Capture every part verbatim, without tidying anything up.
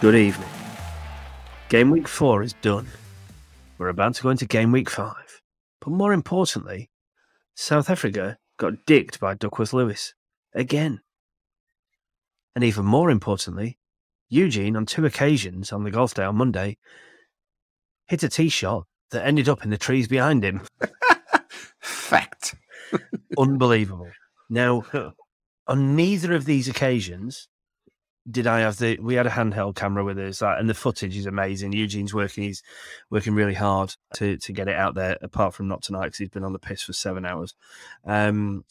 Good evening. Game week four is done. We're about to go into game week five. But more importantly, South Africa got dicked by Duckworth Lewis. Again. And even more importantly, Eugene, on two occasions on the golf day on Monday, hit a tee shot that ended up in the trees behind him. Fact. Unbelievable. Now, on neither of these occasions did I have the... We had a handheld camera with us, and the footage is amazing. Eugene's working he's working really hard to, to get it out there, apart from not tonight, because he's been on the piss for seven hours. Um,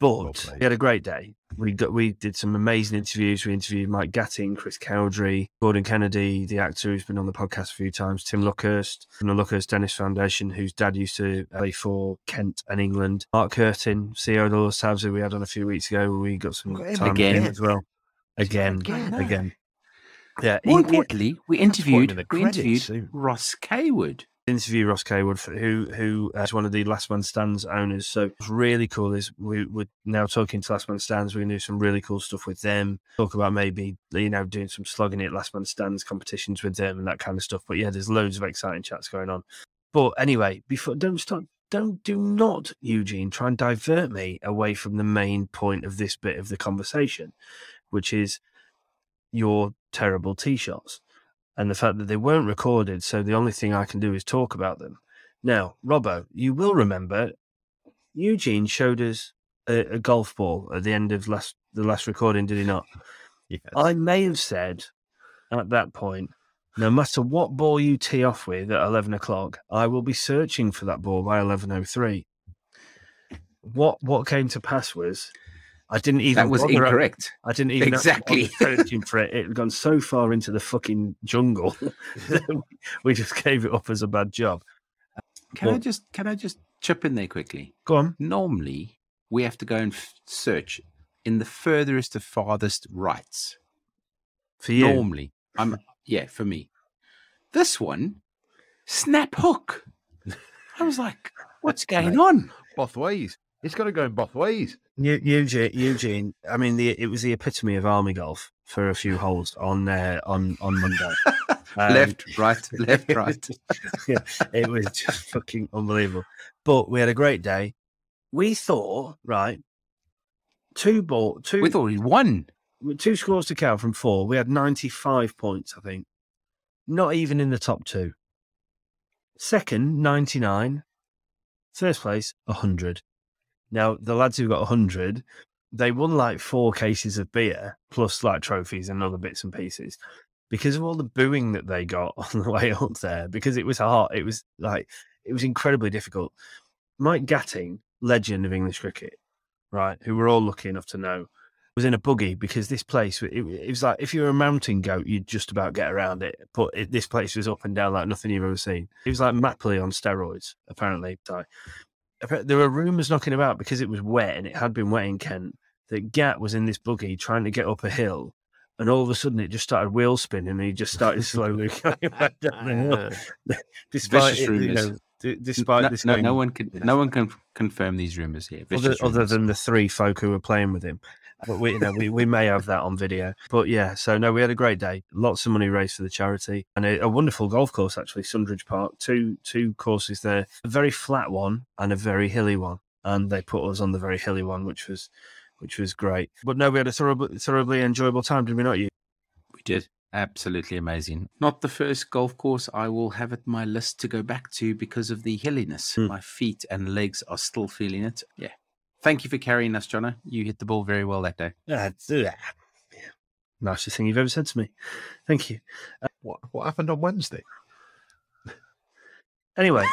but we had a great day. We got we did some amazing interviews. We interviewed Mike Gatting, Chris Cowdery, Gordon Kennedy, the actor who's been on the podcast a few times, Tim Luckhurst, from the Luckhurst Dennis Foundation, whose dad used to play for Kent and England. Mark Curtin, C E O of the Los Tabs, who we had on a few weeks ago. We got some got time again. with him as well. Again, again. again. Yeah. More importantly, we interviewed, in we interviewed Ross Kaywood. Interview Ross Kaywood, who who is one of the Last Man Stands owners. So what's really cool is we, we're now talking to Last Man Stands. We can do some really cool stuff with them. Talk about maybe, you know, doing some slogging at Last Man Stands competitions with them and that kind of stuff. But yeah, there's loads of exciting chats going on. But anyway, before don't start, don't do not Eugene try and divert me away from the main point of this bit of the conversation, which is your terrible tee shots. And the fact that they weren't recorded, so the only thing I can do is talk about them. Now, Robbo, you will remember, Eugene showed us a, a golf ball at the end of last the last recording, did he not? Yes. I may have said at that point, no matter what ball you tee off with at eleven o'clock, I will be searching for that ball by eleven oh three. What, what came to pass was... I didn't even. That was incorrect. Up. I didn't even. Exactly. Searching for it. It had gone so far into the fucking jungle that we just gave it up as a bad job. Can well, I just can I just chip in there quickly? Go on. Normally, we have to go and f- search in the furthest of farthest rights. For you. Normally, I'm yeah. For me, this one, snap hook. I was like, "What's going on?" Both ways. It's got to go in both ways. Eugene, Eugene. I mean, the, it was the epitome of army golf for a few holes on uh, on on Monday. Um, left, right, left, right. Yeah, it was just fucking unbelievable. But we had a great day. We thought, right, two ball, two. We thought we won. Two scores to count from four. We had ninety-five points, I think. Not even in the top two. Second, ninety-nine. First place, a hundred. Now, the lads who got one hundred, they won like four cases of beer, plus like trophies and other bits and pieces, because of all the booing that they got on the way up there, because it was hard. It was like, it was incredibly difficult. Mike Gatting, legend of English cricket, right, who we're all lucky enough to know, was in a buggy because this place, it, it was like, if you were a mountain goat, you'd just about get around it. But it, this place was up and down like nothing you've ever seen. It was like Mapley on steroids, apparently. There were rumours knocking about, because it was wet and it had been wet in Kent, that Gat was in this buggy trying to get up a hill, and all of a sudden it just started wheel spinning and he just started slowly going back down the hill. Despite it, you know, d- despite no, this, no, going, no one can no one can confirm these rumours here, other, other than the three folk who were playing with him. But we, you know, we, we may have that on video. But yeah, so no, we had a great day. Lots of money raised for the charity, and a, a wonderful golf course, actually, Sundridge Park. Two two courses there, a very flat one and a very hilly one. And they put us on the very hilly one, which was which was great. But no, we had a thoroughly, thoroughly enjoyable time, did we not, you? We did. Absolutely amazing. Not the first golf course I will have at my list to go back to because of the hilliness. Mm. My feet and legs are still feeling it. Yeah. Thank you for carrying us, Jono. You hit the ball very well that day. Uh, yeah. Nicest thing you've ever said to me. Thank you. Uh, what what happened on Wednesday? Anyway,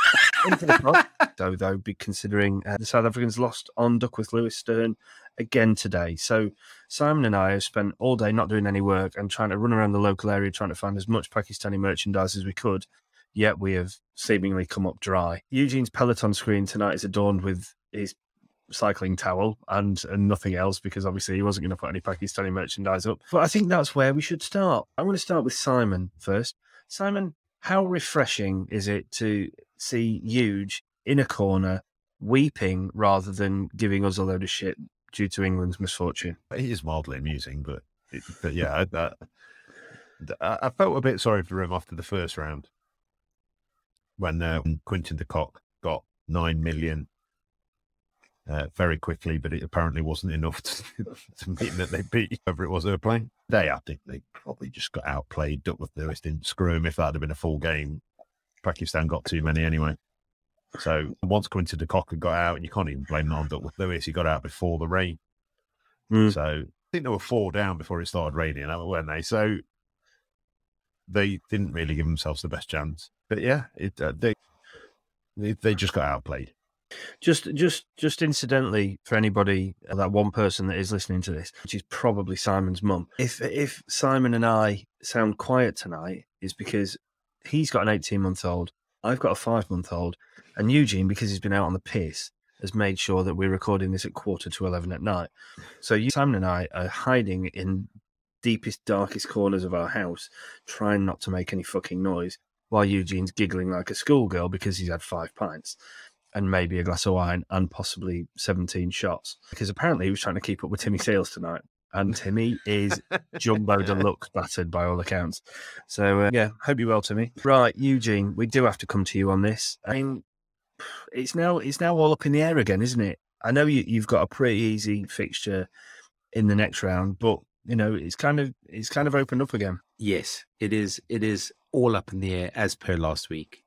into the pot. Though, though, be considering uh, the South Africans lost on Duckworth Lewis Stern again today. So Simon and I have spent all day not doing any work and trying to run around the local area trying to find as much Pakistani merchandise as we could, yet we have seemingly come up dry. Eugene's Peloton screen tonight is adorned with his cycling towel and, and nothing else, because obviously he wasn't going to put any Pakistani merchandise up. But I think that's where we should start. I'm going to start with Simon first. Simon, how refreshing is it to see Huge in a corner weeping rather than giving us a load of shit due to England's misfortune? It is mildly amusing, but, it, but yeah, that, I felt a bit sorry for him after the first round when uh, Quinton de Kock got nine million uh, very quickly, but it apparently wasn't enough to, to mean that they beat whoever it was they were playing. They, I think they probably just got outplayed. Duckworth Lewis didn't screw him. If that had been a full game, Pakistan got too many anyway. So once Quinton de Kock had got out, and you can't even blame that on Duckworth Lewis, he got out before the rain. Mm. So I think they were four down before it started raining, weren't they? So they didn't really give themselves the best chance. But yeah, it, uh, they they just got outplayed. Just, just, just incidentally, for anybody, that one person that is listening to this, which is probably Simon's mum. If if Simon and I sound quiet tonight, is because he's got an eighteen-month-old, I've got a five-month-old, and Eugene, because he's been out on the piss, has made sure that we're recording this at quarter to eleven at night. So you, Simon and I are hiding in deepest, darkest corners of our house, trying not to make any fucking noise, while Eugene's giggling like a schoolgirl because he's had five pints and maybe a glass of wine and possibly seventeen shots. Because apparently he was trying to keep up with Timmy Sales tonight. And Timmy is jumbo deluxe battered by all accounts. So, uh, yeah, hope you're well, Timmy. Right, Eugene, we do have to come to you on this. I mean, it's now it's now all up in the air again, isn't it? I know you, you've got a pretty easy fixture in the next round, but, you know, it's kind of it's kind of opened up again. Yes, it is. It is all up in the air as per last week.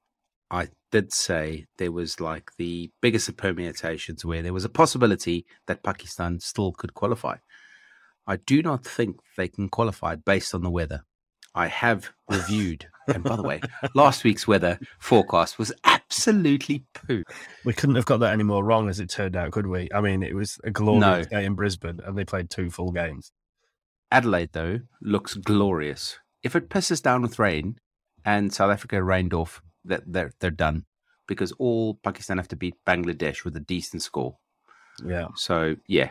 I did say there was like the biggest of permutations where there was a possibility that Pakistan still could qualify. I do not think they can qualify based on the weather. I have reviewed. And by the way, last week's weather forecast was absolutely poo. We couldn't have got that any more wrong as it turned out, could we? I mean, it was a glorious no. day in Brisbane and they played two full games. Adelaide, though, looks glorious. If it pisses down with rain and South Africa rained off, that they're, they're done, because all Pakistan have to beat Bangladesh with a decent score. Yeah. So, yeah.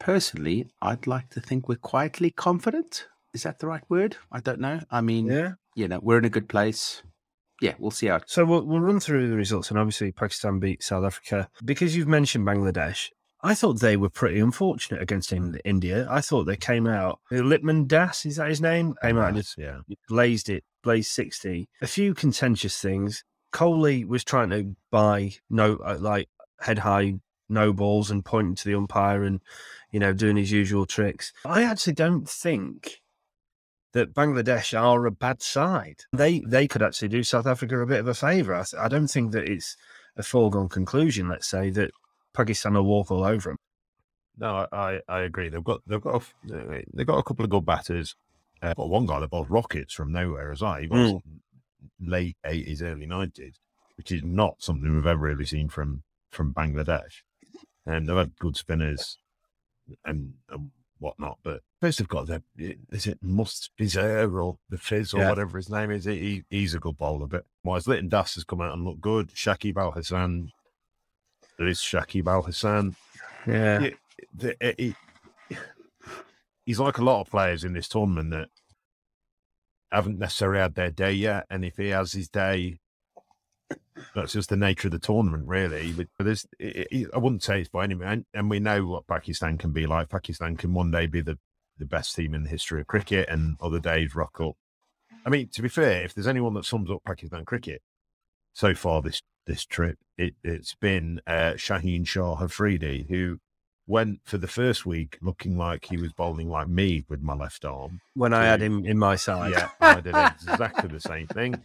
Personally, I'd like to think we're quietly confident. Is that the right word? I don't know. I mean, yeah. you know, we're in a good place. Yeah, we'll see how it goes. So we'll, we'll run through the results, and obviously Pakistan beat South Africa. Because you've mentioned Bangladesh, I thought they were pretty unfortunate against India. I thought they came out, Lipman Das, is that his name? Came out and just yeah. blazed it, blazed sixty. A few contentious things. Kohli was trying to buy, no, like, head-high no balls and pointing to the umpire and, you know, doing his usual tricks. I actually don't think that Bangladesh are a bad side. They they could actually do South Africa a bit of a favour. I, I don't think that it's a foregone conclusion, let's say, that Pakistan will walk all over them. No, I, I agree. They've got they've got a, they've got a couple of good batters. Uh, well, one guy that bowled rockets from nowhere, as I, he was mm. late eighties, early nineties, which is not something we've ever really seen from from Bangladesh. And um, they've had good spinners and, and whatnot, but first they've got their, is it Mustafizur or the Fizz or yeah. whatever his name is? He, he's a good bowler, but whilst Litton Das has come out and looked good, Shakib Al Hasan, there is Shakib Al Hasan. Yeah. He, the, he, he's like a lot of players in this tournament that haven't necessarily had their day yet, and if he has his day, that's just the nature of the tournament, really. But there's, it, it, I wouldn't say it's by any means, and we know what Pakistan can be like. Pakistan can one day be the, the best team in the history of cricket, and other days rock up. I mean, to be fair, if there's anyone that sums up Pakistan cricket so far this this trip, it, it's been uh, Shaheen Shah Afridi, who went for the first week looking like he was bowling like me with my left arm. When to, I had him in my side. Yeah, I did exactly the same thing.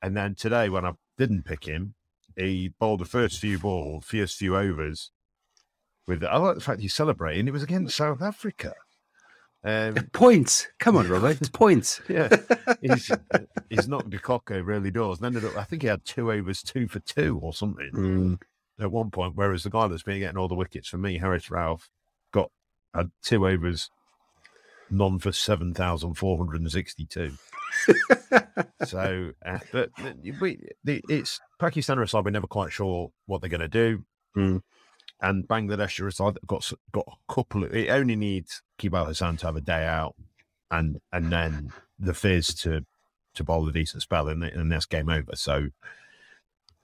And then today, when I didn't pick him, he bowled the first few balls, first few overs. With I like the fact he's celebrating. It was against South Africa. Um, points. Come on, Robert. It's points. Yeah. He's, he's knocked De Kock over early doors. And ended up, I think he had two overs, two for two or something mm. at one point. Whereas the guy that's been getting all the wickets for me, Harris Ralph, got had two overs, none for seven thousand four hundred sixty-two. So, uh, but we, the, it's Pakistan are a side we're never quite sure what they're going to do, mm. and Bangladesh are a side that got got a couple. Of, it only needs Shakib Al Hasan to have a day out, and and then the Fizz to to bowl a decent spell, and, and that's game over. So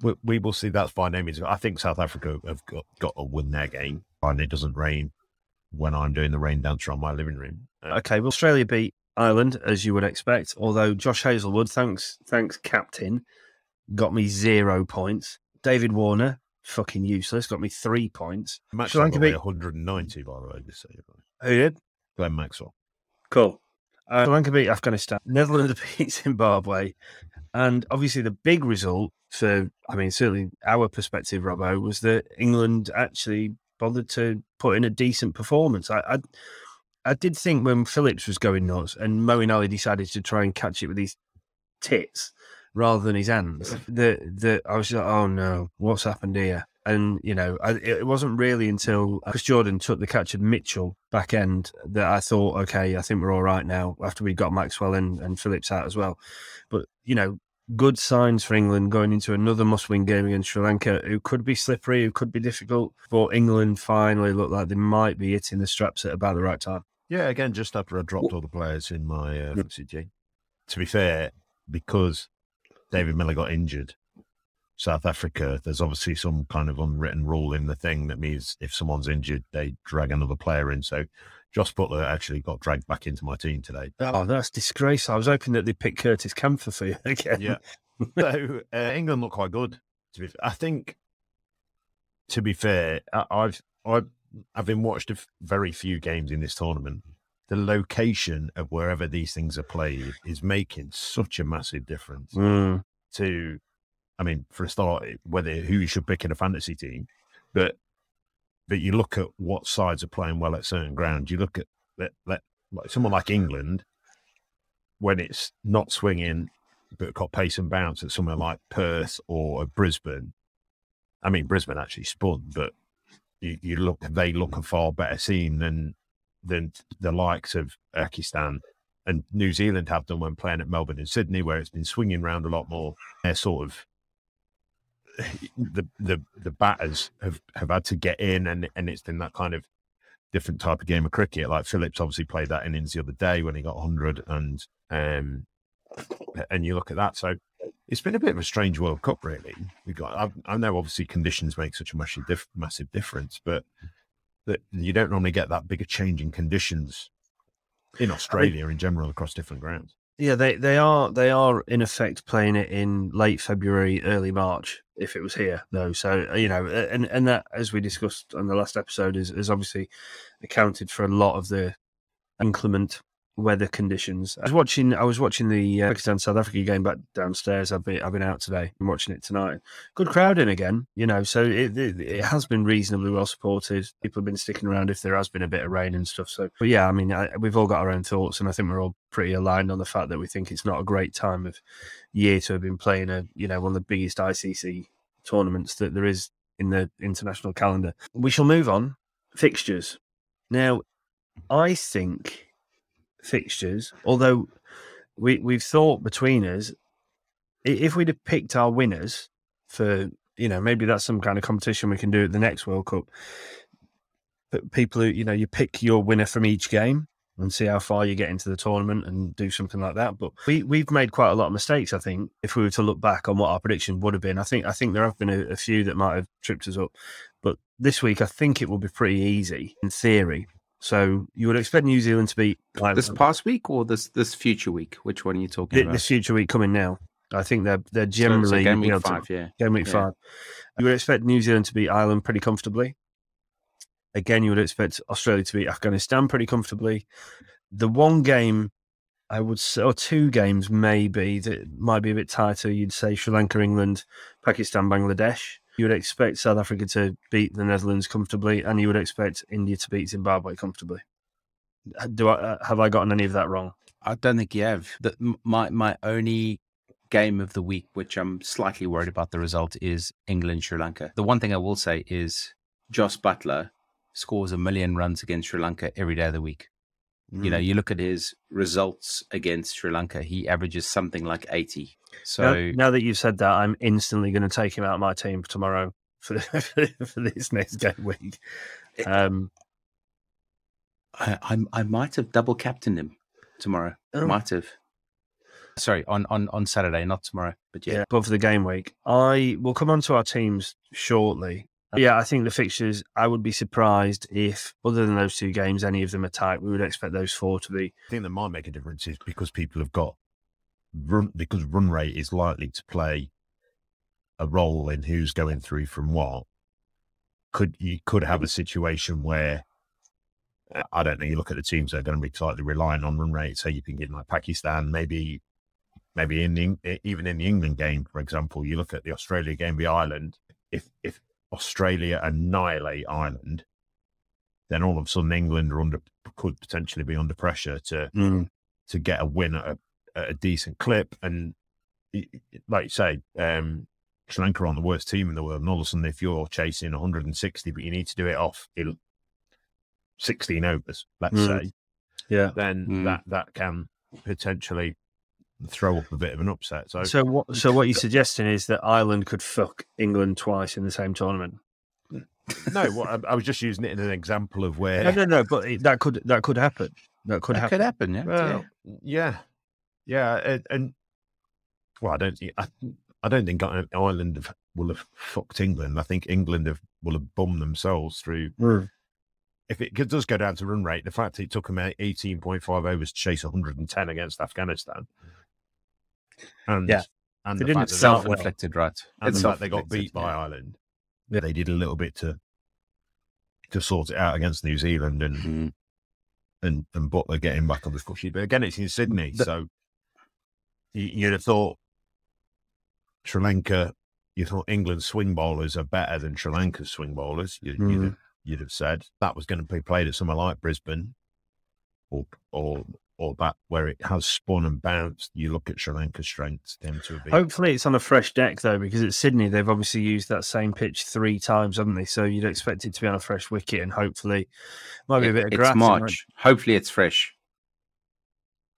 we, we will see. That's by no means. I think South Africa have got, got to win their game, and it doesn't rain when I'm doing the rain dancer on my living room. Okay, well, Australia beat Ireland, as you would expect, although Josh Hazlewood, thanks, thanks captain, got me zero points. David Warner, fucking useless, got me three points. Maxwell got me one hundred ninety, by the way, this season. Who did? Glenn Maxwell. Cool. Uh, Sri Lanka beat Afghanistan. Netherlands beat Zimbabwe. And obviously the big result for, I mean, certainly our perspective, Robbo, was that England actually bothered to put in a decent performance. I, I I did think when Phillips was going nuts and Moeen Ali decided to try and catch it with his tits rather than his hands, that that I was like, oh no, what's happened here? And, you know, I, it wasn't really until Chris Jordan took the catch of Mitchell back end that I thought, okay, I think we're all right now after we got Maxwell and, and Phillips out as well. But, you know, good signs for England going into another must-win game against Sri Lanka, who could be slippery, who could be difficult. But England finally looked like they might be hitting the straps at about the right time. Yeah, again, just after I dropped all the players in my uh, F C G. To be fair, because David Miller got injured, South Africa, there's obviously some kind of unwritten rule in the thing that means if someone's injured, they drag another player in. So Jos Buttler actually got dragged back into my team today. Oh, that's disgraceful. I was hoping that they'd pick Curtis Campher for you again. Yeah. So uh, England look quite good. To be, I think, to be fair, I, I've, I've, having watched a f- very few games in this tournament, the location of wherever these things are played is making such a massive difference mm. to... I mean, for a start, whether who you should pick in a fantasy team, but but you look at what sides are playing well at certain grounds. You look at let, let, like someone like England, when it's not swinging, but got pace and bounce at somewhere like Perth or Brisbane. I mean, Brisbane actually spun, but you, you look they look a far better team than than the likes of Pakistan. And New Zealand have done when playing at Melbourne and Sydney, where it's been swinging around a lot more. They're sort of the the the batters have, have had to get in, and and it's been that kind of different type of game of cricket. Like Phillips obviously played that innings the other day when he got one hundred, and um and you look at that. So it's been a bit of a strange World Cup, really. We got I, I know obviously conditions make such a massive diff, massive difference, but that you don't normally get that big a change in conditions in Australia, I mean, in general, across different grounds. Yeah, they, they are they are in effect playing it in late February, early March, if it was here though. So, you know, and, and that, as we discussed on the last episode, is, is obviously accounted for a lot of the inclement weather conditions. I was watching I was watching the uh, Pakistan South Africa game back downstairs. I've been I've been out today. I'm watching it tonight. Good crowd in again, you know. So it, it it has been reasonably well supported. People have been sticking around if there has been a bit of rain and stuff. So, but yeah, I mean, I, we've all got our own thoughts, and I think we're all pretty aligned on the fact that we think it's not a great time of year to have been playing a you know one of the biggest I C C tournaments that there is in the international calendar. We shall move on. Fixtures. Now, I think. Fixtures, although we, we've thought between us, if we'd have picked our winners for, you know, maybe that's some kind of competition we can do at the next World Cup, but people who, you know, you pick your winner from each game and see how far you get into the tournament and do something like that. But we, we've made quite a lot of mistakes, I think, if we were to look back on what our prediction would have been. I think I think there have been a, a few that might have tripped us up. But this week, I think it will be pretty easy, in theory. So you would expect New Zealand to beat Ireland. This past week or this this future week? Which one are you talking about? This future week coming now. I think they're they're generally so, so game week you know, five, yeah. Game week yeah. five. You would expect New Zealand to beat Ireland pretty comfortably. Again, you would expect Australia to beat Afghanistan pretty comfortably. The one game I would say, or two games maybe that might be a bit tighter, you'd say Sri Lanka, England, Pakistan, Bangladesh. You would expect South Africa to beat the Netherlands comfortably, and you would expect India to beat Zimbabwe comfortably. Do I have I gotten any of that wrong? I don't think you have. The, my my only game of the week, which I'm slightly worried about the result, is England Sri Lanka. The one thing I will say is Jos Buttler scores a million runs against Sri Lanka every day of the week. Mm. You know, you look at his results against Sri Lanka; he averages something like eighty. So now, now that you've said that, I'm instantly going to take him out of my team tomorrow for for this next game week. Um, I, I I might have double captained him tomorrow. Oh. Might have. Sorry, on, on, on Saturday, not tomorrow, but yeah. yeah. But for the game week, I will come on to our teams shortly. Yeah, I think the fixtures, I would be surprised if, other than those two games, any of them are tight. We would expect those four to be. The thing that might make a difference is because people have got, run, because run rate is likely to play a role in who's going through from what. Could you could have a situation where, I don't know, you look at the teams that are going to be slightly relying on run rate, so you can get like Pakistan, maybe maybe in the, even in the England game, for example, you look at the Australia game with Ireland, if if Australia annihilate Ireland, then all of a sudden England are under, could potentially be under pressure to mm. to get a win at a, at a decent clip. And like you say, um, Sri Lanka aren't the worst team in the world, and all of a sudden if you're chasing one hundred sixty, but you need to do it off sixteen overs, let's mm. say, yeah, then mm. that that can potentially throw up a bit of an upset. So, so what? So what you're suggesting is that Ireland could fuck England twice in the same tournament? No, what, I, I was just using it as an example of where. No, no, no. But it, that could that could happen. That could that happen. Could happen. Yeah. Well, yeah, yeah, and, and well, I don't. I, I don't think Ireland have, will have fucked England. I think England have, will have bummed themselves through. Mm. If it does go down to run rate, the fact that it took them eighteen point five overs to chase one hundred ten against Afghanistan. And, yeah, and they the didn't self reflected right. And it's the fact they got beat by yeah. Ireland, yeah. they did a little bit to to sort it out against New Zealand, and mm. and and Buttler getting back on the score sheet. But again, it's in Sydney, the, so you, you'd have thought Sri Lanka. You thought England's swing bowlers are better than Sri Lanka's swing bowlers. You, mm. you'd, have, you'd have said that was going to be played at somewhere like Brisbane, or or. or that where it has spun and bounced. You look at Sri Lanka's strengths, them to be. Hopefully it's on a fresh deck, though, because at Sydney, they've obviously used that same pitch three times, haven't they? So you'd expect it to be on a fresh wicket, and hopefully might be it, a bit of grass. It's March. Right? Hopefully it's fresh.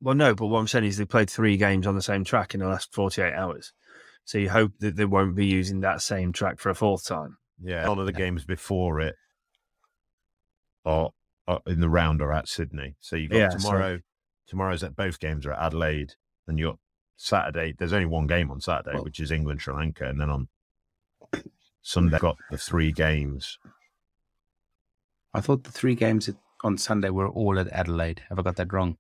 Well, no, but what I'm saying is they played three games on the same track in the last forty-eight hours. So you hope that they won't be using that same track for a fourth time. Yeah, all of the games before it are, are in the round are at Sydney. So you've got yeah, tomorrow... So- Tomorrow's at both games are at Adelaide, and you're Saturday. There's only one game on Saturday, well, which is England Sri Lanka, and then on Sunday got the three games. I thought the three games on Sunday were all at Adelaide. Have I got that wrong?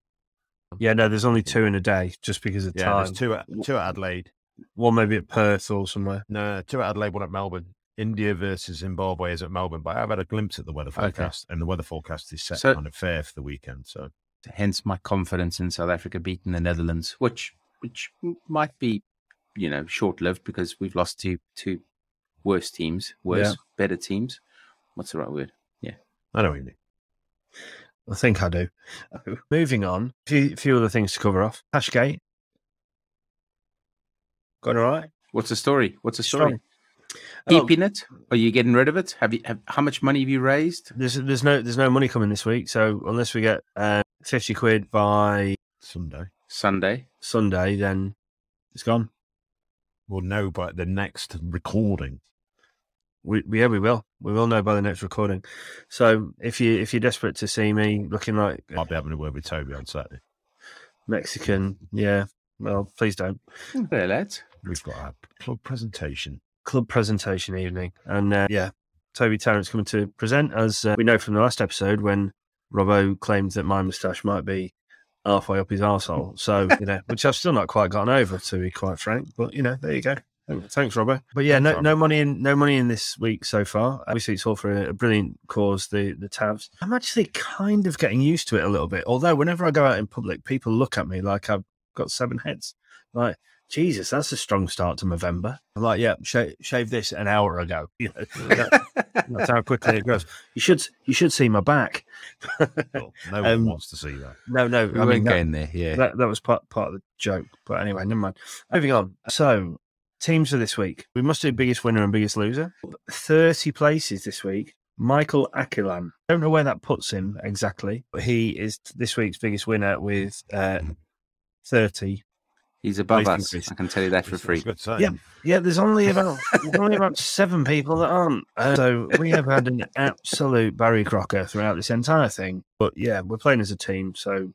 Yeah, no. There's only two in a day, just because of yeah, time. There's two at, two at Adelaide. One maybe at Perth or somewhere. No, two at Adelaide. One at Melbourne. India versus Zimbabwe is at Melbourne. But I've had a glimpse at the weather forecast, okay. and the weather forecast is set so, kind of fair for the weekend. So. Hence my confidence in South Africa beating the Netherlands, which which might be, you know, short-lived because we've lost to two worse teams, worse, yeah. better teams. What's the right word? Yeah. I don't really. I think I do. Moving on, a few, few other things to cover off. Ashgate. Got it right? What's the story? What's the story? Strong. Keeping oh. it? Are you getting rid of it? Have you? Have, how much money have you raised? There's, there's no, there's no money coming this week. So unless we get uh, fifty quid by Sunday, Sunday, Sunday, then it's gone. We'll know by the next recording. We, yeah, we will. We will know by the next recording. So if you, if you're desperate to see me looking like, I'll be having a word with Toby on Saturday. Mexican, yeah. Well, please don't. There, lads. We've got our club presentation. Club presentation evening, and uh, yeah, Toby Tarrant's coming to present, as uh, we know from the last episode when Robbo claimed that my moustache might be halfway up his arsehole. So you know, which I've still not quite gotten over, to be quite frank. But you know, there you go. Thanks, Robbo. But yeah, no, no money in, no money in this week so far. Obviously, it's all for a, a brilliant cause, the the Tabs. I'm actually kind of getting used to it a little bit. Although whenever I go out in public, people look at me like I've got seven heads. Like. Jesus, that's a strong start to November. I'm like, yeah, sh- shave this an hour ago. You know, that, that's how quickly it grows. You should, you should see my back. Well, no um, one wants to see that. No, no, we I weren't getting there. Yeah, that, that was part part of the joke. But anyway, never mind. Moving on. So, teams for this week. We must do biggest winner and biggest loser. Thirty places this week. Michael Aquilan. I don't know where that puts him exactly, but he is this week's biggest winner with uh, thirty. He's above us. I can tell you that for free. Yeah, yeah. There's only about there's only about seven people that aren't. Uh, so we have had an absolute Barry Crocker throughout this entire thing. But yeah, we're playing as a team, so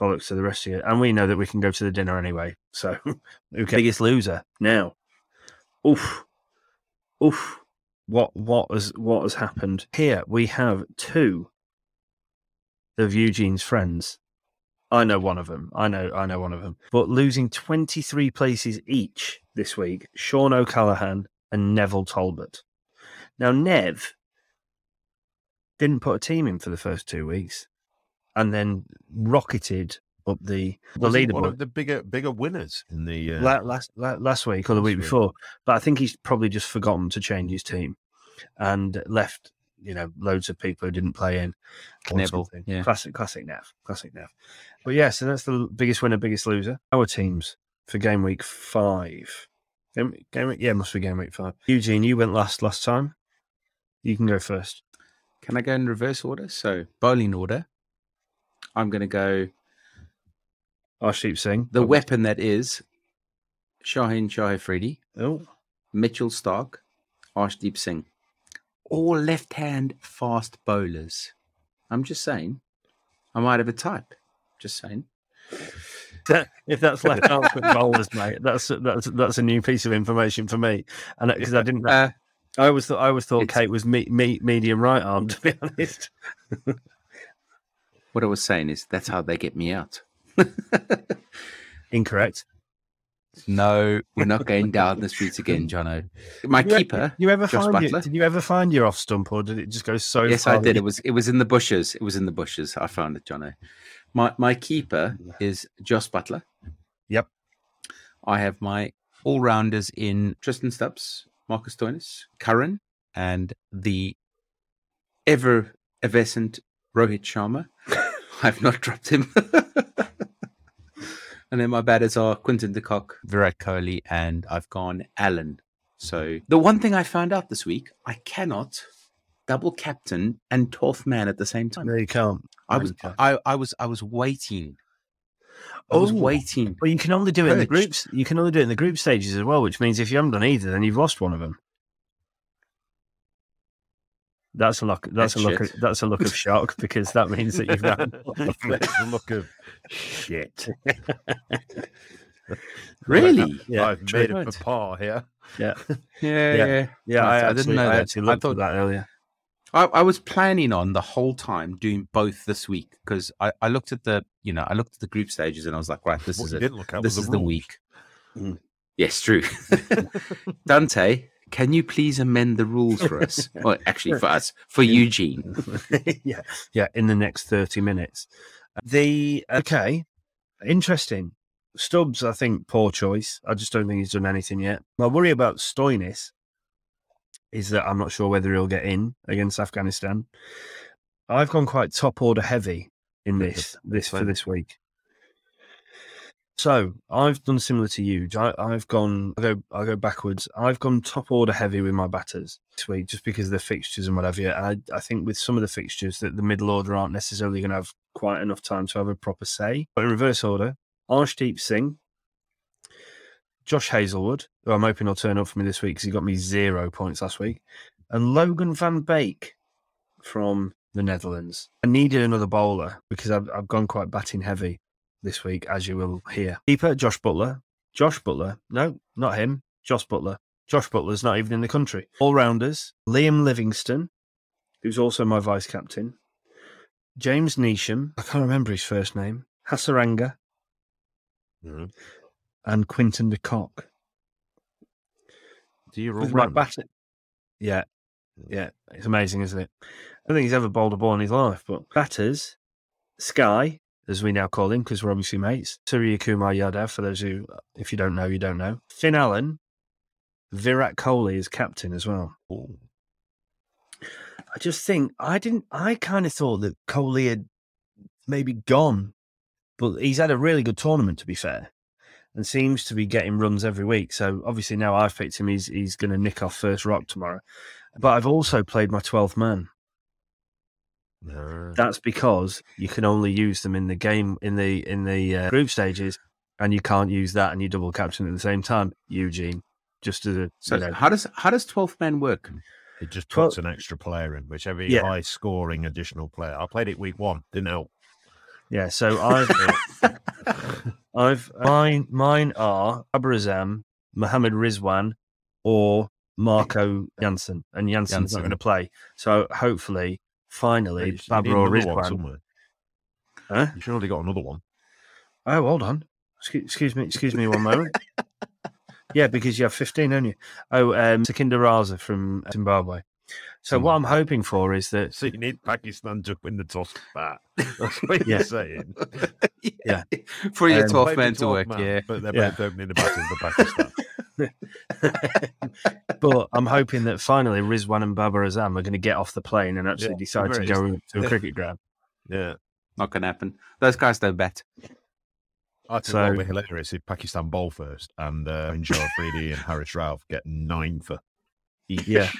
bollocks to the rest of you. And we know that we can go to the dinner anyway. So, okay. Biggest loser now. Oof, oof. what what has what has happened here. We have two of Eugene's friends. I know one of them. I know I know one of them. But losing twenty-three places each this week, Sean O'Callaghan and Neville Talbot. Now, Nev didn't put a team in for the first two weeks and then rocketed up the, the leaderboard. One of the bigger bigger winners in the... Uh, La- last la- last week or the week before. But I think he's probably just forgotten to change his team and left... you know, loads of people who didn't play in. Neville. Yeah. Classic, classic Nev. Classic Nev. But yeah, so that's the biggest winner, biggest loser. Our teams for game week five. Game, game week, yeah, must be game week five. Eugene, you went last last time. You can go first. Can I go in reverse order? So, bowling order. I'm going to go... Arshdeep Singh. The weapon that is Shaheen Shah Afridi. Oh. Mitchell Starc. Arshdeep Singh. All left-hand fast bowlers. I'm just saying. I might have a type. Just saying. That, if that's left-hand bowlers, mate, that's that's that's a new piece of information for me. And because I didn't, uh, I always thought I always thought Kate was me, me, medium right arm. To be honest, what I was saying is that's how they get me out. Incorrect. No, we're not going down the streets again, Jono. My you keeper, you ever Jos find Buttler. Your, did you ever find your off stump, or did it just go so? Yes, far I did. You... It was it was in the bushes. It was in the bushes. I found it, Jono. My my keeper is Jos Buttler. Yep. I have my all rounders in Tristan Stubbs, Marcus Stoinis, Curran, and the ever evanescent Rohit Sharma. I've not dropped him. And then my batters are Quinton de Kock, Virat Kohli, and I've gone Allen. So the one thing I found out this week, I cannot double captain and twelfth man at the same time. No, you can't. I was, no, I, I was, I was waiting. I oh, was waiting. Well, you can only do it in the groups. You can only do it in the group stages as well, which means if you haven't done either, then you've lost one of them. That's a look. That's, that's a look. Of, that's a look of shock because that means that you've done a look of shit. Really? Yeah, I've made a papa here. Yeah, yeah, yeah. yeah. yeah, yeah I, I actually, didn't know I that. I thought that earlier. I, I was planning on the whole time doing both this week because I, I looked at the you know I looked at the group stages and I was like, right, this what is it. This is the, the week. Mm. Yes, true. Dante. Can you please amend the rules for us? Well, actually, for us, for Eugene. yeah, yeah. In the next thirty minutes, the okay, interesting. Stubbs, I think, poor choice. I just don't think he's done anything yet. My worry about Stoinis is that I'm not sure whether he'll get in against Afghanistan. I've gone quite top order heavy in this this for this week. So I've done similar to you. I, I've gone. I go. I go backwards. I've gone top order heavy with my batters this week, just because of the fixtures and whatever. I, I think with some of the fixtures that the middle order aren't necessarily going to have quite enough time to have a proper say. But in reverse order, Arshdeep Singh, Josh Hazlewood, who I'm hoping will turn up for me this week because he got me zero points last week, and Logan Van Beek from the Netherlands. I needed another bowler because I've, I've gone quite batting heavy this week, as you will hear. Keeper, Jos Buttler. Jos Buttler. No, not him. Jos Buttler. Jos Buttler's not even in the country. All-rounders, Liam Livingston, who's also my vice-captain. James Neesham. I can't remember his first name. Hasaranga. Mm-hmm. And Quinton de Kock. Do you remember? Bat- yeah. Yeah. It's amazing, isn't it? I don't think he's ever bowled a ball in his life, but batters, Sky, as we now call him, because we're obviously mates. Surya Kumar Yadav, for those who, if you don't know, you don't know. Finn Allen, Virat Kohli is captain as well. Ooh. I just think, I didn't, I kind of thought that Kohli had maybe gone, but he's had a really good tournament, to be fair, and seems to be getting runs every week. So obviously now I've picked him, he's, he's going to nick off first rock tomorrow. But I've also played my twelfth man. No. That's because you can only use them in the game in the in the uh, group stages, and you can't use that and you double caption at the same time. Eugene, just as a so, you know, how does how does twelfth man work? It just puts well, an extra player in, whichever yeah. high scoring additional player. I played it week one, didn't help. Yeah, so I've I've mine mine are Babar Azam, Mohammad Rizwan, or Marco Janssen, and Janssen's Janssen. Not going to play. So hopefully, finally, you, Babar you or Rizwan. Huh? You surely got another one. Oh, hold on. Excuse, excuse me, excuse me one moment. Yeah, because you have fifteen, don't you? Oh, um, Sukhinder Raza from Zimbabwe. So what I'm hoping for is that... So you need Pakistan to win the toss bat. That's what you're yeah. saying. Yeah. yeah. For your um, twelve men to work, man, yeah. But they're yeah. both opening the batting for Pakistan. But I'm hoping that finally Rizwan and Babar Azam are going to get off the plane and actually yeah, decide to go to a yeah. cricket ground. Yeah. Not going to happen. Those guys don't bet. I think so, it would be hilarious if Pakistan bowl first and uh, Shah Afridi and Harris Ralph get nine for... Each. Yeah,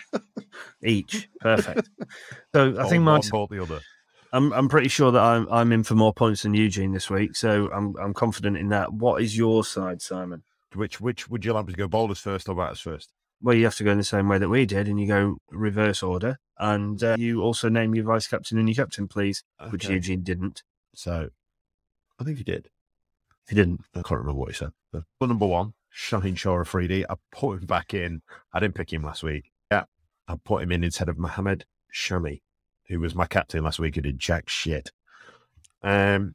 each perfect. So I think Mark's caught the other. I'm I'm pretty sure that I'm I'm in for more points than Eugene this week, so I'm I'm confident in that. What is your side, Simon? Which which would you like to go, bowlers first or batters first? Well, you have to go in the same way that we did, and you go reverse order, and uh, you also name your vice captain and your captain, please, okay. Which Eugene didn't. So I think he did. He didn't. I can't remember what he said. But number one. Shaheen Shah Afridi. I put him back in. I didn't pick him last week. Yeah. I put him in instead of Mohammed Shami, who was my captain last week, who did jack shit. Um,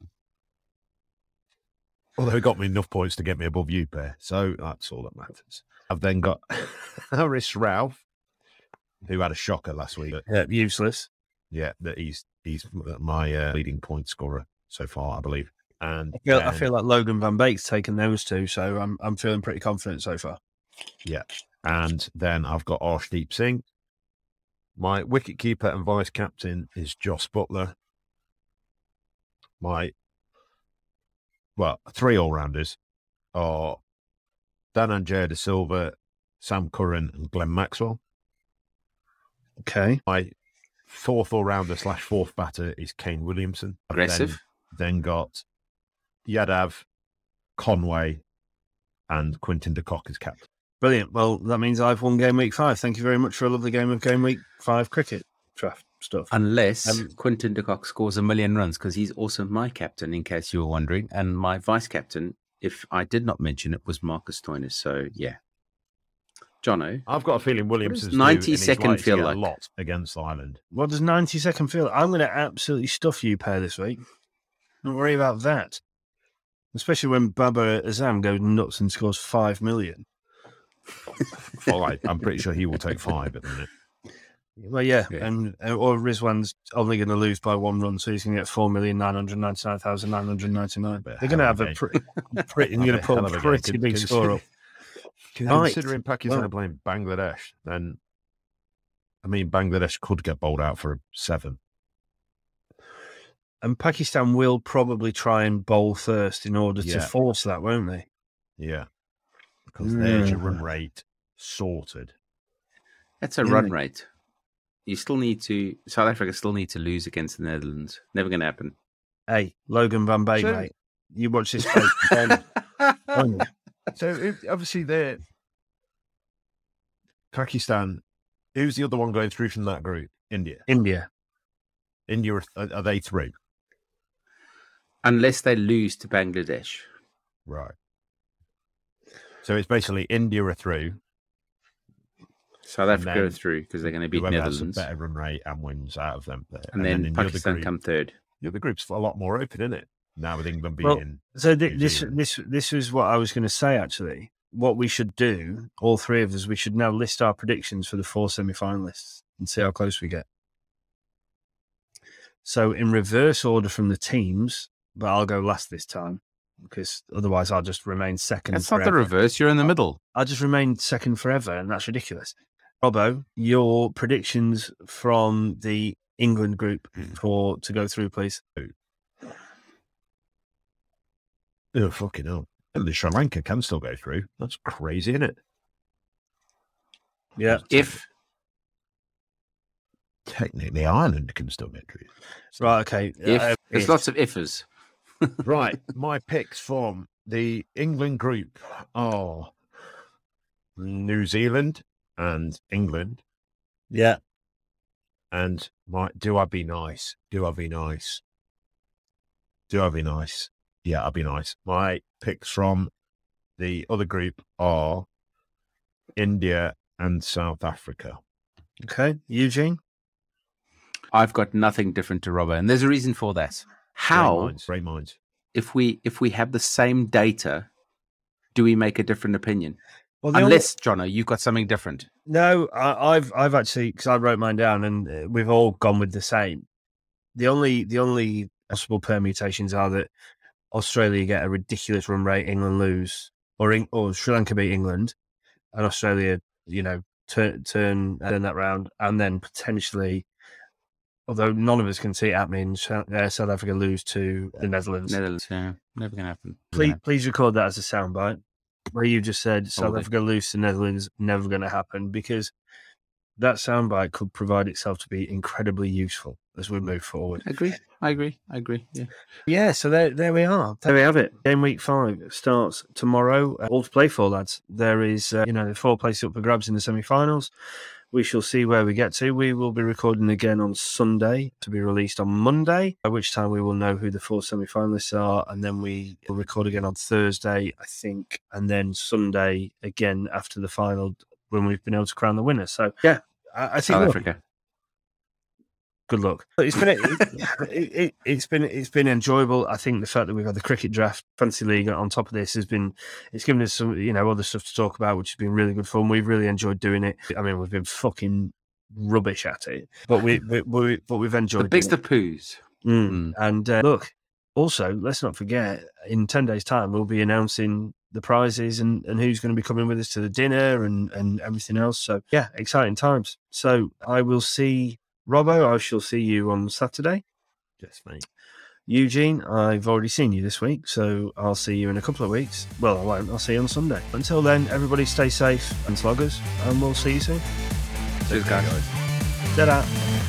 although he got me enough points to get me above you, pair. So that's all that matters. I've then got Harris Ralph, who had a shocker last week. Yeah, useless. Yeah, that he's he's my uh, leading point scorer so far, I believe. And I feel, um, I feel like Logan Van Beek's taken those two, so I'm I'm feeling pretty confident so far. Yeah, and then I've got Arshdeep Singh. My wicketkeeper and vice captain is Jos Buttler. My well, three all rounders are Dananjay de Silva, Sam Curran, and Glenn Maxwell. Okay. My fourth all rounder slash fourth batter is Kane Williamson. Aggressive. Then, then got Yadav, Conway, and Quinton de Kock is captain. Brilliant. Well, that means I've won game week five. Thank you very much for a lovely game of game week five cricket draft stuff. Unless um, Quinton de Kock scores a million runs, because he's also my captain, in case you were wondering. And my vice captain, if I did not mention it, was Marcus Stoinis. So, yeah. Jono. I've got a feeling Williamson's ninety-second feel like a lot against Ireland. What does ninety-second feel like? I'm going to absolutely stuff you, pair, this week. Don't worry about that. Especially when Babar Azam goes nuts and scores five million. All right, I'm pretty sure he will take five at the minute. Well, yeah, yeah. and or Rizwan's only going to lose by one run, so he's going to get four million nine hundred ninety-nine thousand nine hundred ninety-nine. They're going to have a pretty, pretty going to put a pretty big score up. Considering Pakistan are playing Bangladesh, then I mean Bangladesh could get bowled out for a seven. And Pakistan will probably try and bowl first in order yeah. to force that, won't they? Yeah. Because mm. there's your run rate sorted. That's a yeah. run rate. You still need to... South Africa still need to lose against the Netherlands. Never going to happen. Hey, Logan Van Beek, so, mate. You watch this place. So, it, obviously, they're... Pakistan. Who's the other one going through from that group? India. India. India, are, are they through? Unless they lose to Bangladesh. Right. So it's basically India are through. South Africa are through because they're going to beat Netherlands. Better run rate and wins out of them. There. And, and then, then Pakistan the group, come third. Yeah, the group's a lot more open, isn't it? Now with England being... Well, so th- this, this, this is what I was going to say, actually. What we should do, all three of us, we should now list our predictions for the four semi-finalists and see how close we get. So in reverse order from the teams, but I'll go last this time because otherwise I'll just remain second It's forever. Not the reverse, you're in the middle. I'll just remain second forever and that's ridiculous. Robbo, your predictions from the England group for to go through, please. Oh, fucking hell. And the Sri Lanka can still go through. That's crazy, isn't it? Yeah. If... Technically, Ireland can still get through. So right, okay. If, uh, there's if. lots of ifs. Right, my picks from the England group are New Zealand and England. Yeah. And my, do I be nice? Do I be nice? Do I be nice? Yeah, I'll be nice. My picks from the other group are India and South Africa. Okay, Eugene? I've got nothing different to Robert, and there's a reason for that. How, great minds, great minds. If we if we have the same data, do we make a different opinion? Well, unless, only... Jono, you've got something different. No, I, I've I've actually, because I wrote mine down, and we've all gone with the same. The only the only possible permutations are that Australia get a ridiculous run rate, England lose, or or Sri Lanka beat England, and Australia, you know, turn turn turn that round, and then potentially. Although none of us can see it happening, South Africa lose to the Netherlands. Netherlands, yeah. Never going to happen. Please, yeah. please record that as a soundbite, where you just said South Africa lose to Netherlands, never going to happen, because that soundbite could provide itself to be incredibly useful as we move forward. I agree. I agree. I agree. Yeah. Yeah, so there there we are. There we have it. Game week five starts tomorrow. All to play for, lads. There is, uh, you know, four places up for grabs in the semi-finals. We shall see where we get to. We will be recording again on Sunday to be released on Monday, at which time we will know who the four semi-finalists are, and then we will record again on Thursday, I think, and then Sunday again after the final when we've been able to crown the winner. So, yeah, I, I think South Africa. Good luck. It's been it, it, it's been it's been enjoyable. I think the fact that we've had the cricket draft, fantasy league on top of this has been it's given us some you know other stuff to talk about, which has been really good fun. We've really enjoyed doing it. I mean, we've been fucking rubbish at it, but we, we, we but we've enjoyed the biggest of poos. Mm. Mm. And uh, look, also let's not forget, in ten days' time we'll be announcing the prizes and, and who's going to be coming with us to the dinner and and everything else. So yeah, exciting times. So I will see. Robbo, I shall see you on Saturday. Yes, mate. Eugene, I've already seen you this week, so I'll see you in a couple of weeks. Well, I won't. I'll see you on Sunday. Until then, everybody stay safe and sloggers, and we'll see you soon. Cheers, guys. Ta-da.